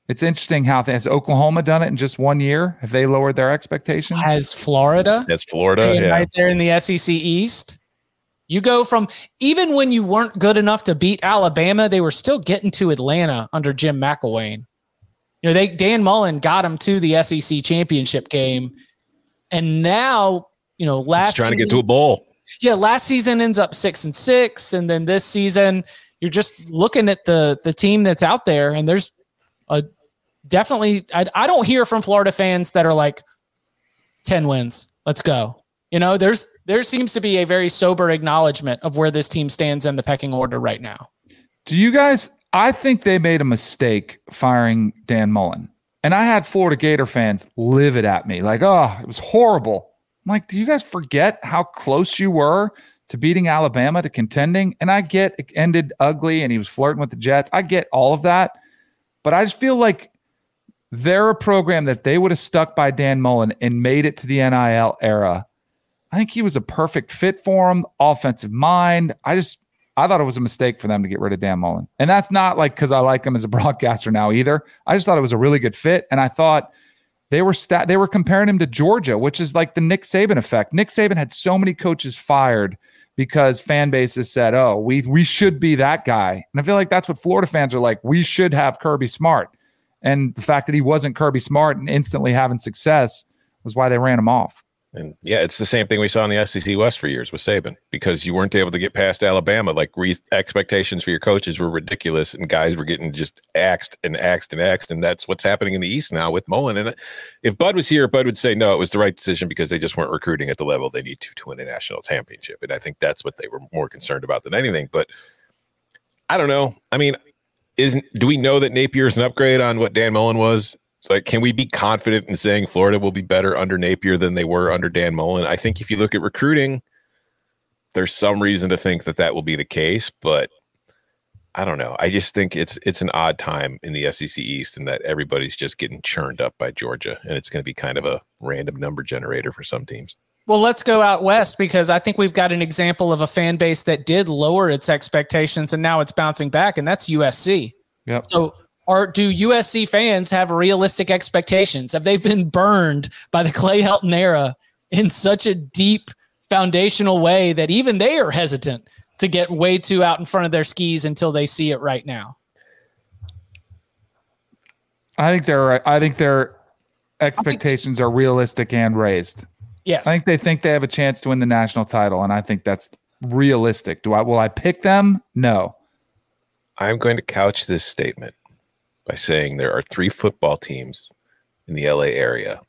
it's interesting how has Oklahoma done it in just one year? Have they lowered their expectations? Has Florida? That's Florida, yeah. Right there in the S E C East. You go from even when you weren't good enough to beat Alabama, they were still getting to Atlanta under Jim McElwain. You know, they Dan Mullen got them to the S E C championship game, and now you know last He's trying season, to get to a bowl. Yeah, last season ends up six and six, and then this season you're just looking at the the team that's out there, and there's. Uh, definitely, I, I don't hear from Florida fans that are like ten wins. Let's go. You know, there's there seems to be a very sober acknowledgement of where this team stands in the pecking order right now. Do you guys? I think they made a mistake firing Dan Mullen, and I had Florida Gator fans live it at me like, oh, it was horrible. I'm like, do you guys forget how close you were to beating Alabama to contending? And I get it ended ugly, and he was flirting with the Jets. I get all of that. But I just feel like they're a program that they would have stuck by Dan Mullen and made it to the N I L era. I think he was a perfect fit for him, offensive mind. I just, I thought it was a mistake for them to get rid of Dan Mullen. And that's not like because I like him as a broadcaster now either. I just thought it was a really good fit. And I thought they were stat- they were comparing him to Georgia, which is like the Nick Saban effect. Nick Saban had so many coaches fired because fan bases said, oh, we we should be that guy. And I feel like that's what Florida fans are like. We should have Kirby Smart. And the fact that he wasn't Kirby Smart and instantly having success was why they ran him off. And, yeah, it's the same thing we saw in the S E C West for years with Saban, because you weren't able to get past Alabama. Like, re- expectations for your coaches were ridiculous, and guys were getting just axed and axed and axed, and that's what's happening in the East now with Mullen. And if Bud was here, Bud would say, no, it was the right decision because they just weren't recruiting at the level they need to to win a national championship. And I think that's what they were more concerned about than anything. But I don't know. I mean, isn't do we know that Napier's an upgrade on what Dan Mullen was? Like, can we be confident in saying Florida will be better under Napier than they were under Dan Mullen? I think if you look at recruiting, there's some reason to think that that will be the case, but I don't know. I just think it's it's an odd time in the S E C East and that everybody's just getting churned up by Georgia, and it's going to be kind of a random number generator for some teams. Well, let's go out west, because I think we've got an example of a fan base that did lower its expectations and now it's bouncing back, and that's U S C. Yep. So are, do U S C fans have realistic expectations? Have they been burned by the Clay Helton era in such a deep foundational way that even they are hesitant to get way too out in front of their skis until they see it right now? I think they're, I think their expectations are realistic and raised. Yes. I think they think they have a chance to win the national title, and I think that's realistic. Do I will I pick them? No. I'm going to couch this statement by saying there are three football teams in the L A area.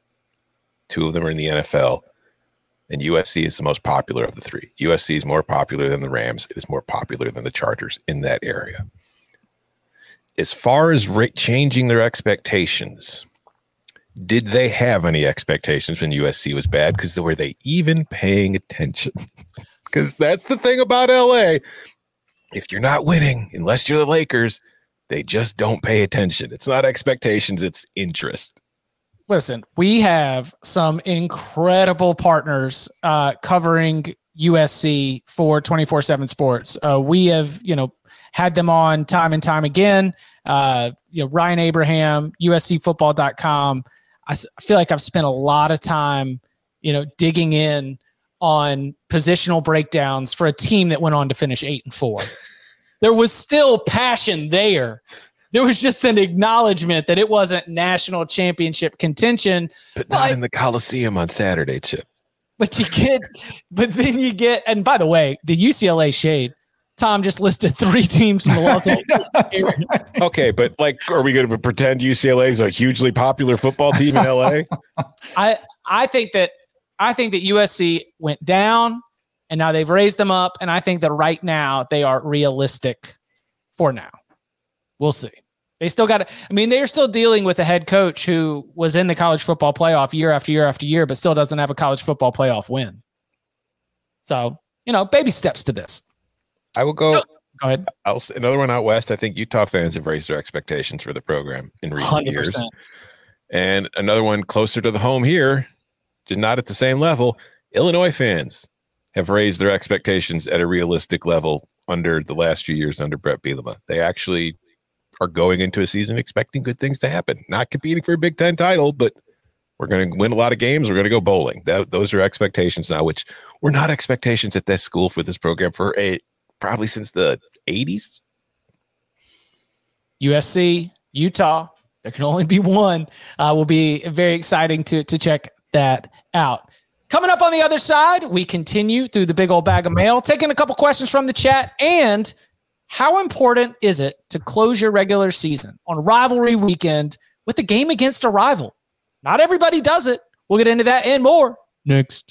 Two of them are in the N F L, and U S C is the most popular of the three. U S C is more popular than the Rams. It is more popular than the Chargers in that area. As far as re- changing their expectations, did they have any expectations when U S C was bad? Because were they even paying attention? Because that's the thing about L A. If you're not winning, unless you're the Lakers, they just don't pay attention. It's not expectations, it's interest. Listen, we have some incredible partners uh, covering U S C for twenty-four seven Sports. Uh, we have, you know, had them on time and time again. Uh, you know, Ryan Abraham, U S C football dot com. I feel like I've spent a lot of time, you know, digging in on positional breakdowns for a team that went on to finish eight and four. There was still passion there. There was just an acknowledgement that it wasn't national championship contention. But not but, in the Coliseum on Saturday, Chip. But you get, but then you get, and by the way, the U C L A shade. Tom just listed three teams in the Los Angeles. Okay, but like, are we going to pretend U C L A is a hugely popular football team in L A? I I think that I think that U S C went down, and now they've raised them up, and I think that right now they are realistic. For now, we'll see. They still got to. I mean, they are still dealing with a head coach who was in the college football playoff year after year after year, but still doesn't have a college football playoff win. So, you know, baby steps to this. I will go. Go ahead. I'll, another one out west. I think Utah fans have raised their expectations for the program in recent one hundred percent years. And another one closer to the home here, just not at the same level. Illinois fans have raised their expectations at a realistic level under the last few years under Brett Bielema. They actually are going into a season expecting good things to happen. Not competing for a Big Ten title, but we're going to win a lot of games. We're going to go bowling. That, those are expectations now, which were not expectations at this school for this program for a probably since the eighties. U S C, Utah, there can only be one. Uh, will be very exciting to, to check that out. Coming up on the other side, we continue through the big old bag of mail, taking a couple questions from the chat. And how important is it to close your regular season on rivalry weekend with a game against a rival? Not everybody does it. We'll get into that and more next.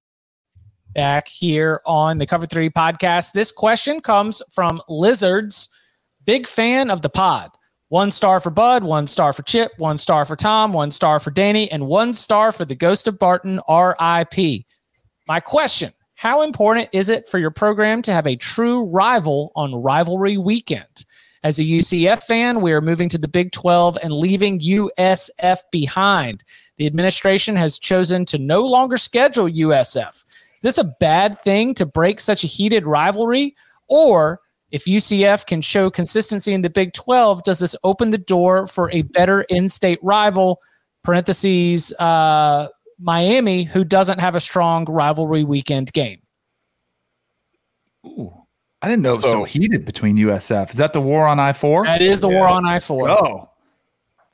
Back here on the Cover three podcast. This question comes from Lizards. Big fan of the pod. One star for Bud, one star for Chip, one star for Tom, one star for Danny, and one star for the ghost of Barton, R I P. My question, How important is it for your program to have a true rival on rivalry weekend? As a U C F fan, we are moving to the Big twelve and leaving U S F behind. The administration has chosen to no longer schedule U S F. Is this a bad thing to break such a heated rivalry? Or if U C F can show consistency in the Big twelve, does this open the door for a better in-state rival, parentheses, uh, Miami, who doesn't have a strong rivalry weekend game? Ooh. I didn't know so, it was so heated between U S F. Is that the war on I four? That is the yeah. war on I four. Oh,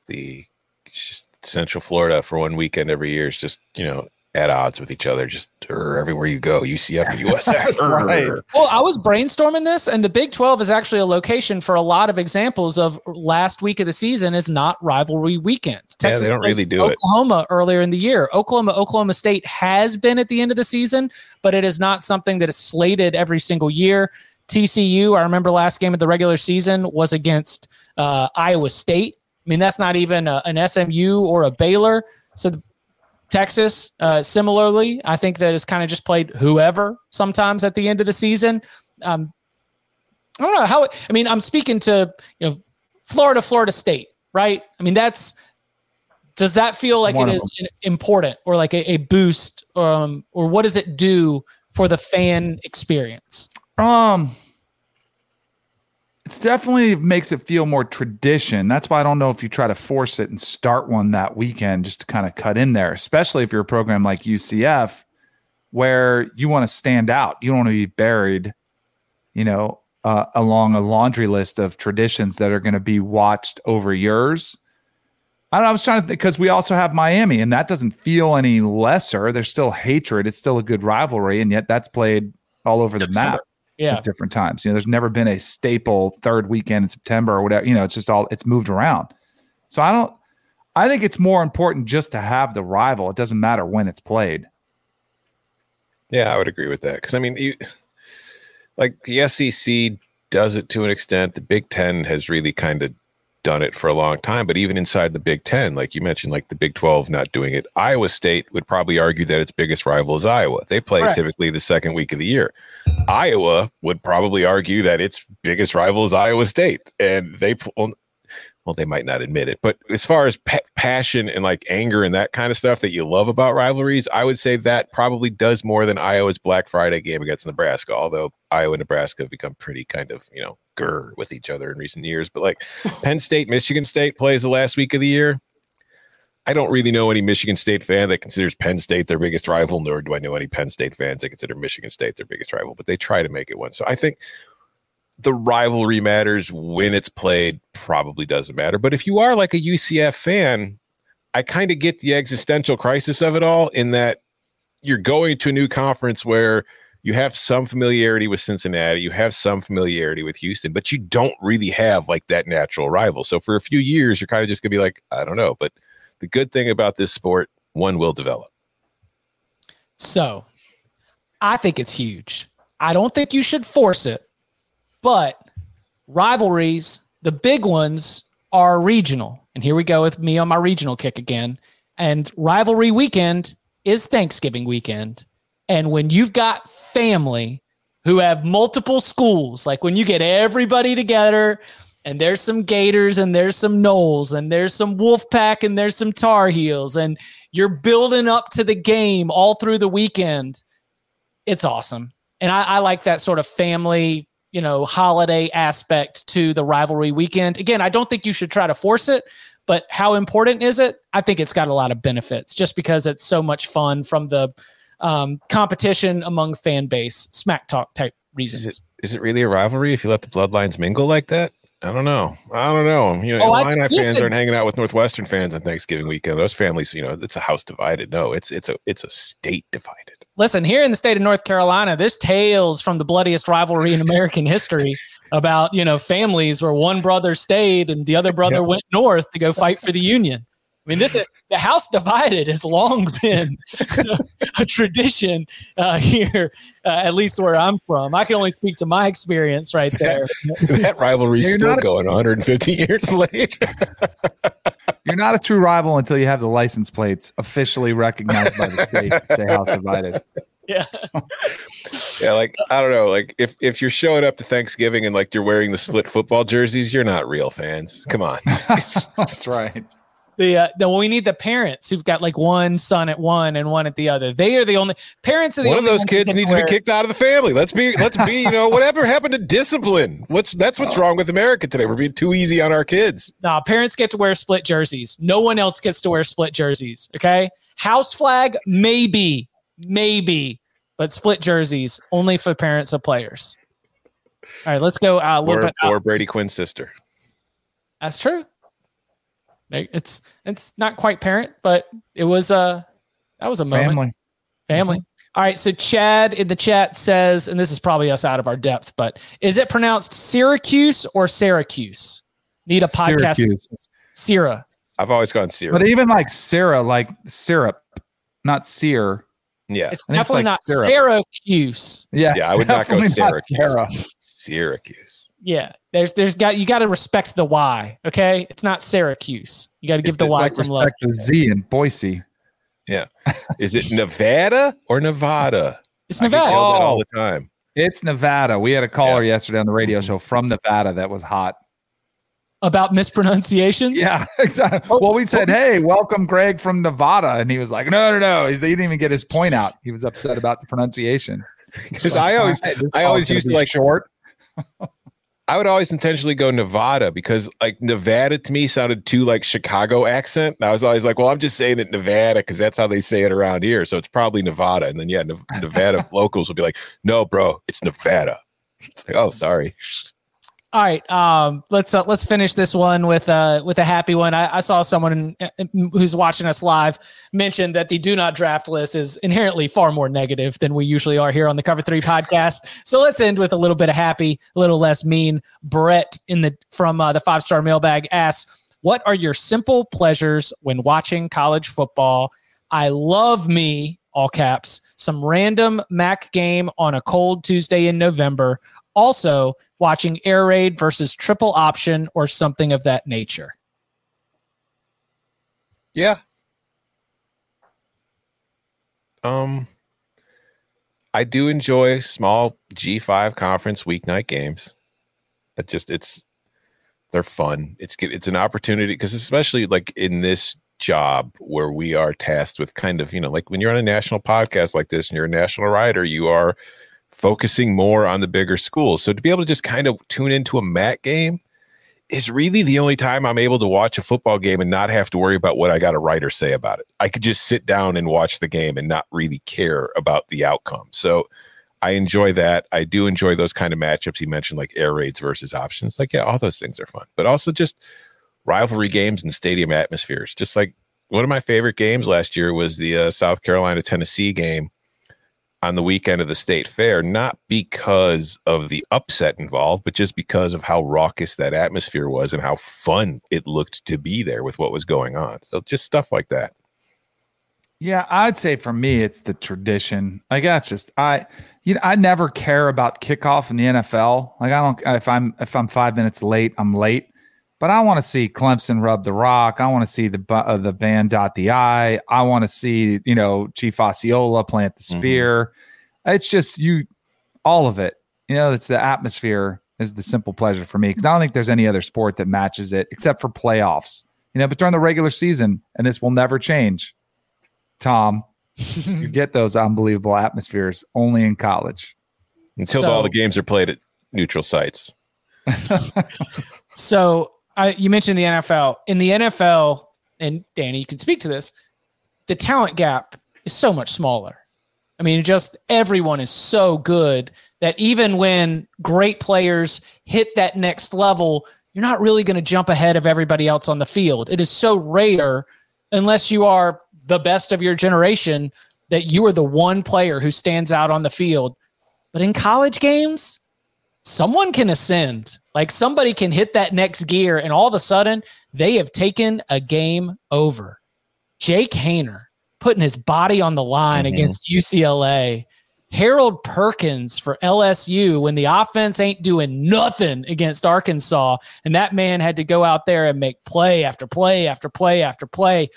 the just Central Florida for one weekend every year is just, you know, at odds with each other. Just er, everywhere you go, U C F and U S F. er, right. er. Well, I was brainstorming this, and the Big twelve is actually a location for a lot of examples of last week of the season is not rivalry weekend. Texas yeah, they don't really do Oklahoma it. Oklahoma earlier in the year. Oklahoma, Oklahoma State has been at the end of the season, but it is not something that is slated every single year. T C U, I remember last game of the regular season was against uh, Iowa State. I mean, that's not even a, an S M U or a Baylor. So the, Texas, uh, similarly, I think that has kind of just played whoever sometimes at the end of the season. Um, I don't know how it, I mean, I'm speaking to, you know, Florida, Florida State, right? I mean, that's does that feel like One it is them. important or like a, a boost um, or what does it do for the fan experience? Um, it's definitely makes it feel more tradition. That's why I don't know if you try to force it and start one that weekend just to kind of cut in there, especially if you're a program like U C F where you want to stand out. You don't want to be buried, you know, uh, along a laundry list of traditions that are going to be watched over yours. I don't know, I was trying to think because we also have Miami and that doesn't feel any lesser. There's still hatred. It's still a good rivalry. And yet that's played all over September. the map. Yeah. At different times. You know, there's never been a staple third weekend in September or whatever. You know, it's just all it's moved around. So I don't I think it's more important just to have the rival. It doesn't matter when it's played. Yeah, I would agree with that. Because I mean you like the S E C does it to an extent. The Big Ten has really kind of done it for a long time. But even inside the Big Ten, like you mentioned, like the Big twelve not doing it. Iowa State would probably argue that its biggest rival is Iowa. They play Correct. typically the second week of the year. Iowa would probably argue that its biggest rival is Iowa State. And they, well, they might not admit it. But as far as pa- passion and like anger and that kind of stuff that you love about rivalries, I would say that probably does more than Iowa's Black Friday game against Nebraska. Although Iowa and Nebraska have become pretty kind of, you know, grr with each other in recent years. But like Penn State, Michigan State plays the last week of the year. I don't really know any Michigan State fan that considers Penn State their biggest rival, nor do I know any Penn State fans that consider Michigan State their biggest rival, but they try to make it one. So I think the rivalry matters. When it's played probably doesn't matter. But if you are like a U C F fan, I kind of get the existential crisis of it all in that you're going to a new conference where you have some familiarity with Cincinnati, you have some familiarity with Houston, but you don't really have like that natural rival. So for a few years, you're kind of just going to be like, I don't know, but the good thing about this sport, one will develop. So I think it's huge. I don't think you should force it, but rivalries, the big ones are regional. And here we go with me on my regional kick again. And rivalry weekend is Thanksgiving weekend. And when you've got family who have multiple schools, like when you get everybody together, and there's some Gators and there's some Noles and there's some Wolfpack and there's some Tar Heels and you're building up to the game all through the weekend. It's awesome. And I, I like that sort of family, you know, holiday aspect to the rivalry weekend. Again, I don't think you should try to force it, but how important is it? I think it's got a lot of benefits just because it's so much fun from the um, competition among fan base, smack talk type reasons. Is it, is it really a rivalry if you let the bloodlines mingle like that? I don't know. I don't know. You know, oh, Illini I, fans aren't hanging out with Northwestern fans on Thanksgiving weekend. Those families, you know, it's a house divided. No, it's it's a it's a state divided. Listen, here in the state of North Carolina, there's tales from the bloodiest rivalry in American history about, you know, families where one brother stayed and the other brother yeah. went north to go fight for the Union. I mean, this is, the house divided has long been a tradition uh, here, uh, at least where I'm from. I can only speak to my experience right there. That, that rivalry is still going a, one hundred fifty years later. You're not a true rival until you have the license plates officially recognized by the state. Say house divided. Yeah. Yeah, like, I don't know, like, if, if you're showing up to Thanksgiving and, like, you're wearing the split football jerseys, you're not real fans. Come on. That's right. The, uh, the we need the parents who've got, like, one son at one and one at the other. They are the only parents. Are the one only of those kids needs wear. to be kicked out of the family. Let's be, let's be, you know, whatever happened to discipline. What's that's what's oh. wrong with America today. We're being too easy on our kids. Nah, parents get to wear split jerseys. No one else gets to wear split jerseys. Okay, house flag maybe, maybe, but split jerseys only for parents of players. All right, let's go. Uh, a little or, bit out. or Brady Quinn's sister. That's true. It's it's not quite parent, but it was a that was a moment. Family. Family. All right. So Chad in the chat says, and this is probably us out of our depth, but is it pronounced Syracuse or Syracuse? Need a podcast. Syracuse. Syrah. I've always gone Syrah. But even like Sarah, like syrup, not sear. Yeah. It's definitely it's like not syrup. Syracuse. Yeah. Yeah. I would not go Syracuse. Not Syracuse. Yeah, there's there's got you got to respect the Y. Okay, it's not Syracuse. You got to give the Y like some love. The Z in Boise. Yeah, is it Nevada or Nevada? It's Nevada. I yell that all the time. It's Nevada. We had a caller yeah. yesterday on the radio show from Nevada that was hot about mispronunciations. Yeah, exactly. Well, we said, "Hey, welcome, Greg from Nevada," and he was like, "No, no, no." He didn't even get his point out. He was upset about the pronunciation. Because like, I always, right, I always used to like short. I would always intentionally go Nevada because like Nevada to me sounded too like Chicago accent. And I was always like, well, I'm just saying it Nevada because that's how they say it around here. So it's probably Nevada. And then, yeah, Nevada locals would be like, no, bro, it's Nevada. It's like, oh, sorry. All right. Um, let's uh, let's finish this one with, uh, with a happy one. I, I saw someone who's watching us live mention that the do not draft list is inherently far more negative than we usually are here on the Cover three podcast. So let's end with a little bit of happy, a little less mean. Brett in the from uh, the five-star mailbag asks, what are your simple pleasures when watching college football? I love me, all caps, some random MAC game on a cold Tuesday in November. Also, watching air raid versus triple option or something of that nature. Yeah. Um, I do enjoy small G five conference weeknight games. It just it's they're fun. It's it's an opportunity because especially like in this job where we are tasked with kind of you know like when you're on a national podcast like this and you're a national writer, you are focusing more on the bigger schools. So to be able to just kind of tune into a MAC game is really the only time I'm able to watch a football game and not have to worry about what I got a writer say about it. I could just sit down and watch the game and not really care about the outcome. So I enjoy that. I do enjoy those kind of matchups. You mentioned like air raids versus options. Like, yeah, all those things are fun, but also just rivalry games and stadium atmospheres. Just like one of my favorite games last year was the uh, South Carolina, Tennessee game on the weekend of the state fair, not because of the upset involved, but just because of how raucous that atmosphere was and how fun it looked to be there with what was going on. So just stuff like that. Yeah, I'd say for me, it's the tradition. Like that's just, I, you know, I never care about kickoff in the N F L. Like I don't, if I'm, if I'm five minutes late, I'm late, but I want to see Clemson rub the rock. I want to see the, uh, the band dot the I. I want to see, you know, Chief Osceola plant the spear. Mm-hmm. It's just you, all of it, you know, it's the atmosphere is the simple pleasure for me. Cause I don't think there's any other sport that matches it except for playoffs, you know, but during the regular season, and this will never change, Tom, you get those unbelievable atmospheres only in college. Until so, all the games are played at neutral sites. So, I, you mentioned the N F L. In the N F L, and Danny, you can speak to this, the talent gap is so much smaller. I mean, just everyone is so good that even when great players hit that next level, you're not really going to jump ahead of everybody else on the field. It is so rare, unless you are the best of your generation, that you are the one player who stands out on the field. But in college games, someone can ascend. Like somebody can hit that next gear, and all of a sudden they have taken a game over. Jake Haener putting his body on the line mm-hmm. against U C L A. Harold Perkins for L S U when the offense ain't doing nothing against Arkansas. And that man had to go out there and make play after play after play after play.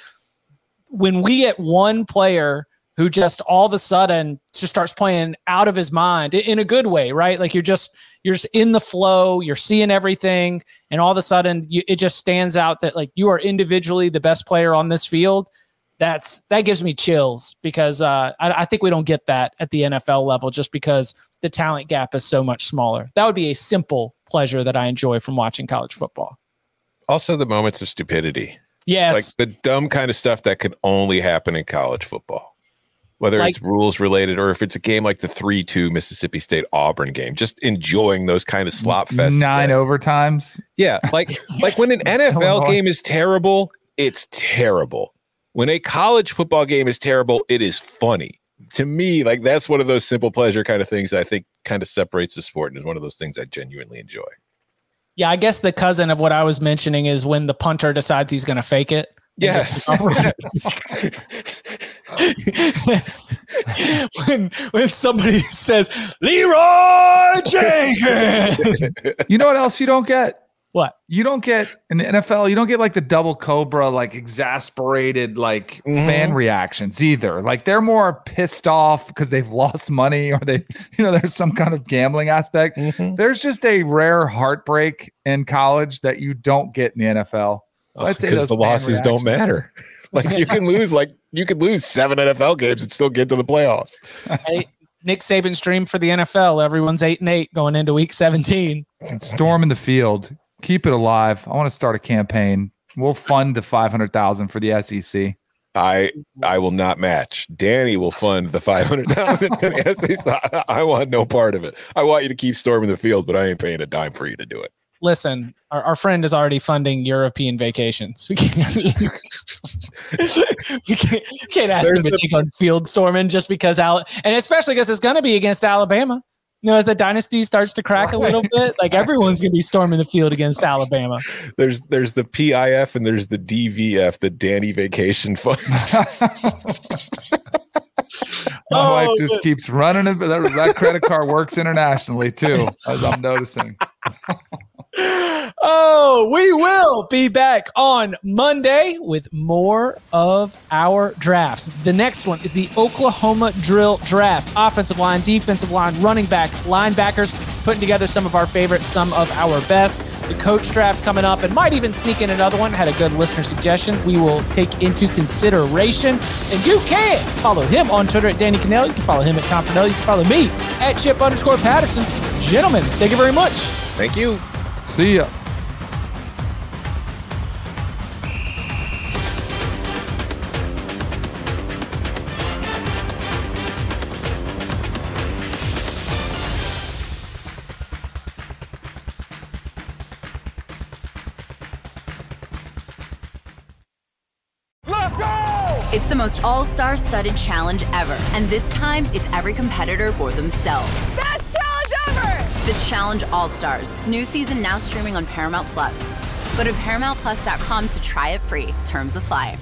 When we get one player who just all of a sudden just starts playing out of his mind in a good way, right? Like you're just you're just in the flow, you're seeing everything, and all of a sudden you, it just stands out that like you are individually the best player on this field. That's that gives me chills because uh, I, I think we don't get that at the N F L level just because the talent gap is so much smaller. That would be a simple pleasure that I enjoy from watching college football. Also, the moments of stupidity. Yes, it's like the dumb kind of stuff that can only happen in college football. Whether like, it's rules related or if it's a game like the three two Mississippi State Auburn game, just enjoying those kind of slop fests. Nine that, overtimes. Yeah. Like, like when an N F L game is terrible, it's terrible. When a college football game is terrible, it is funny. To me, like that's one of those simple pleasure kind of things that I think kind of separates the sport and is one of those things I genuinely enjoy. Yeah. I guess the cousin of what I was mentioning is when the punter decides he's going to fake it. Yes. Yes. when when somebody says Leroy Jenkins, you know what else you don't get? What you don't get in the N F L, you don't get like the double cobra, like exasperated, like mm-hmm. fan reactions either. Like they're more pissed off because they've lost money or they, you know, there's some kind of gambling aspect. Mm-hmm. There's just a rare heartbreak in college that you don't get in the N F L. So I'd say because the losses don't matter. Like you can lose, like you could lose seven N F L games and still get to the playoffs. Hey, Nick Saban's dream for the N F L. Everyone's eight and eight going into week seventeen. Storm in the field. Keep it alive. I want to start a campaign. We'll fund the five hundred thousand for the S E C. I I will not match. Danny will fund the five hundred thousand for the S E C. I, I want no part of it. I want you to keep storming the field, but I ain't paying a dime for you to do it. Listen, our, our friend is already funding European vacations. We can't, we can't, we can't ask There's him to the, take on field storming just because, Al- and especially because it's going to be against Alabama. You know, as the dynasty starts to crack right. a little bit, like everyone's going to be storming the field against Alabama. There's there's the P I F and there's the D V F, the Danny Vacation Fund. My oh, wife just good. keeps running. It, that, that credit card works internationally, too, as I'm noticing. Oh, we will be back on Monday with more of our drafts. The next one is the Oklahoma Drill Draft. Offensive line, defensive line, running back, linebackers, putting together some of our favorites, some of our best. The coach draft coming up and might even sneak in another one. Had a good listener suggestion we will take into consideration. And you can follow him on Twitter at Danny Cannell. You can follow him at Tom Fornelli. You can follow me at Chip underscore Patterson. Gentlemen, thank you very much. Thank you. See ya. Let's go! It's the most all-star studded challenge ever. And this time, it's every competitor for themselves. Best challenge ever! The Challenge All-Stars. New season now streaming on Paramount Plus. Go to Paramount Plus dot com to try it free. Terms apply.